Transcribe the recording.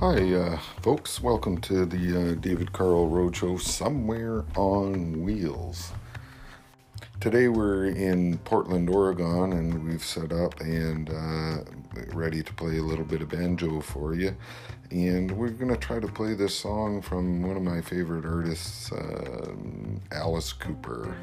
Hi, folks. Welcome to the David Carl Roadshow, Somewhere on Wheels. Today we're in Portland, Oregon, and we've set up and ready to play a little bit of banjo for you. And we're going to try to play this song from one of my favorite artists, Alice Cooper.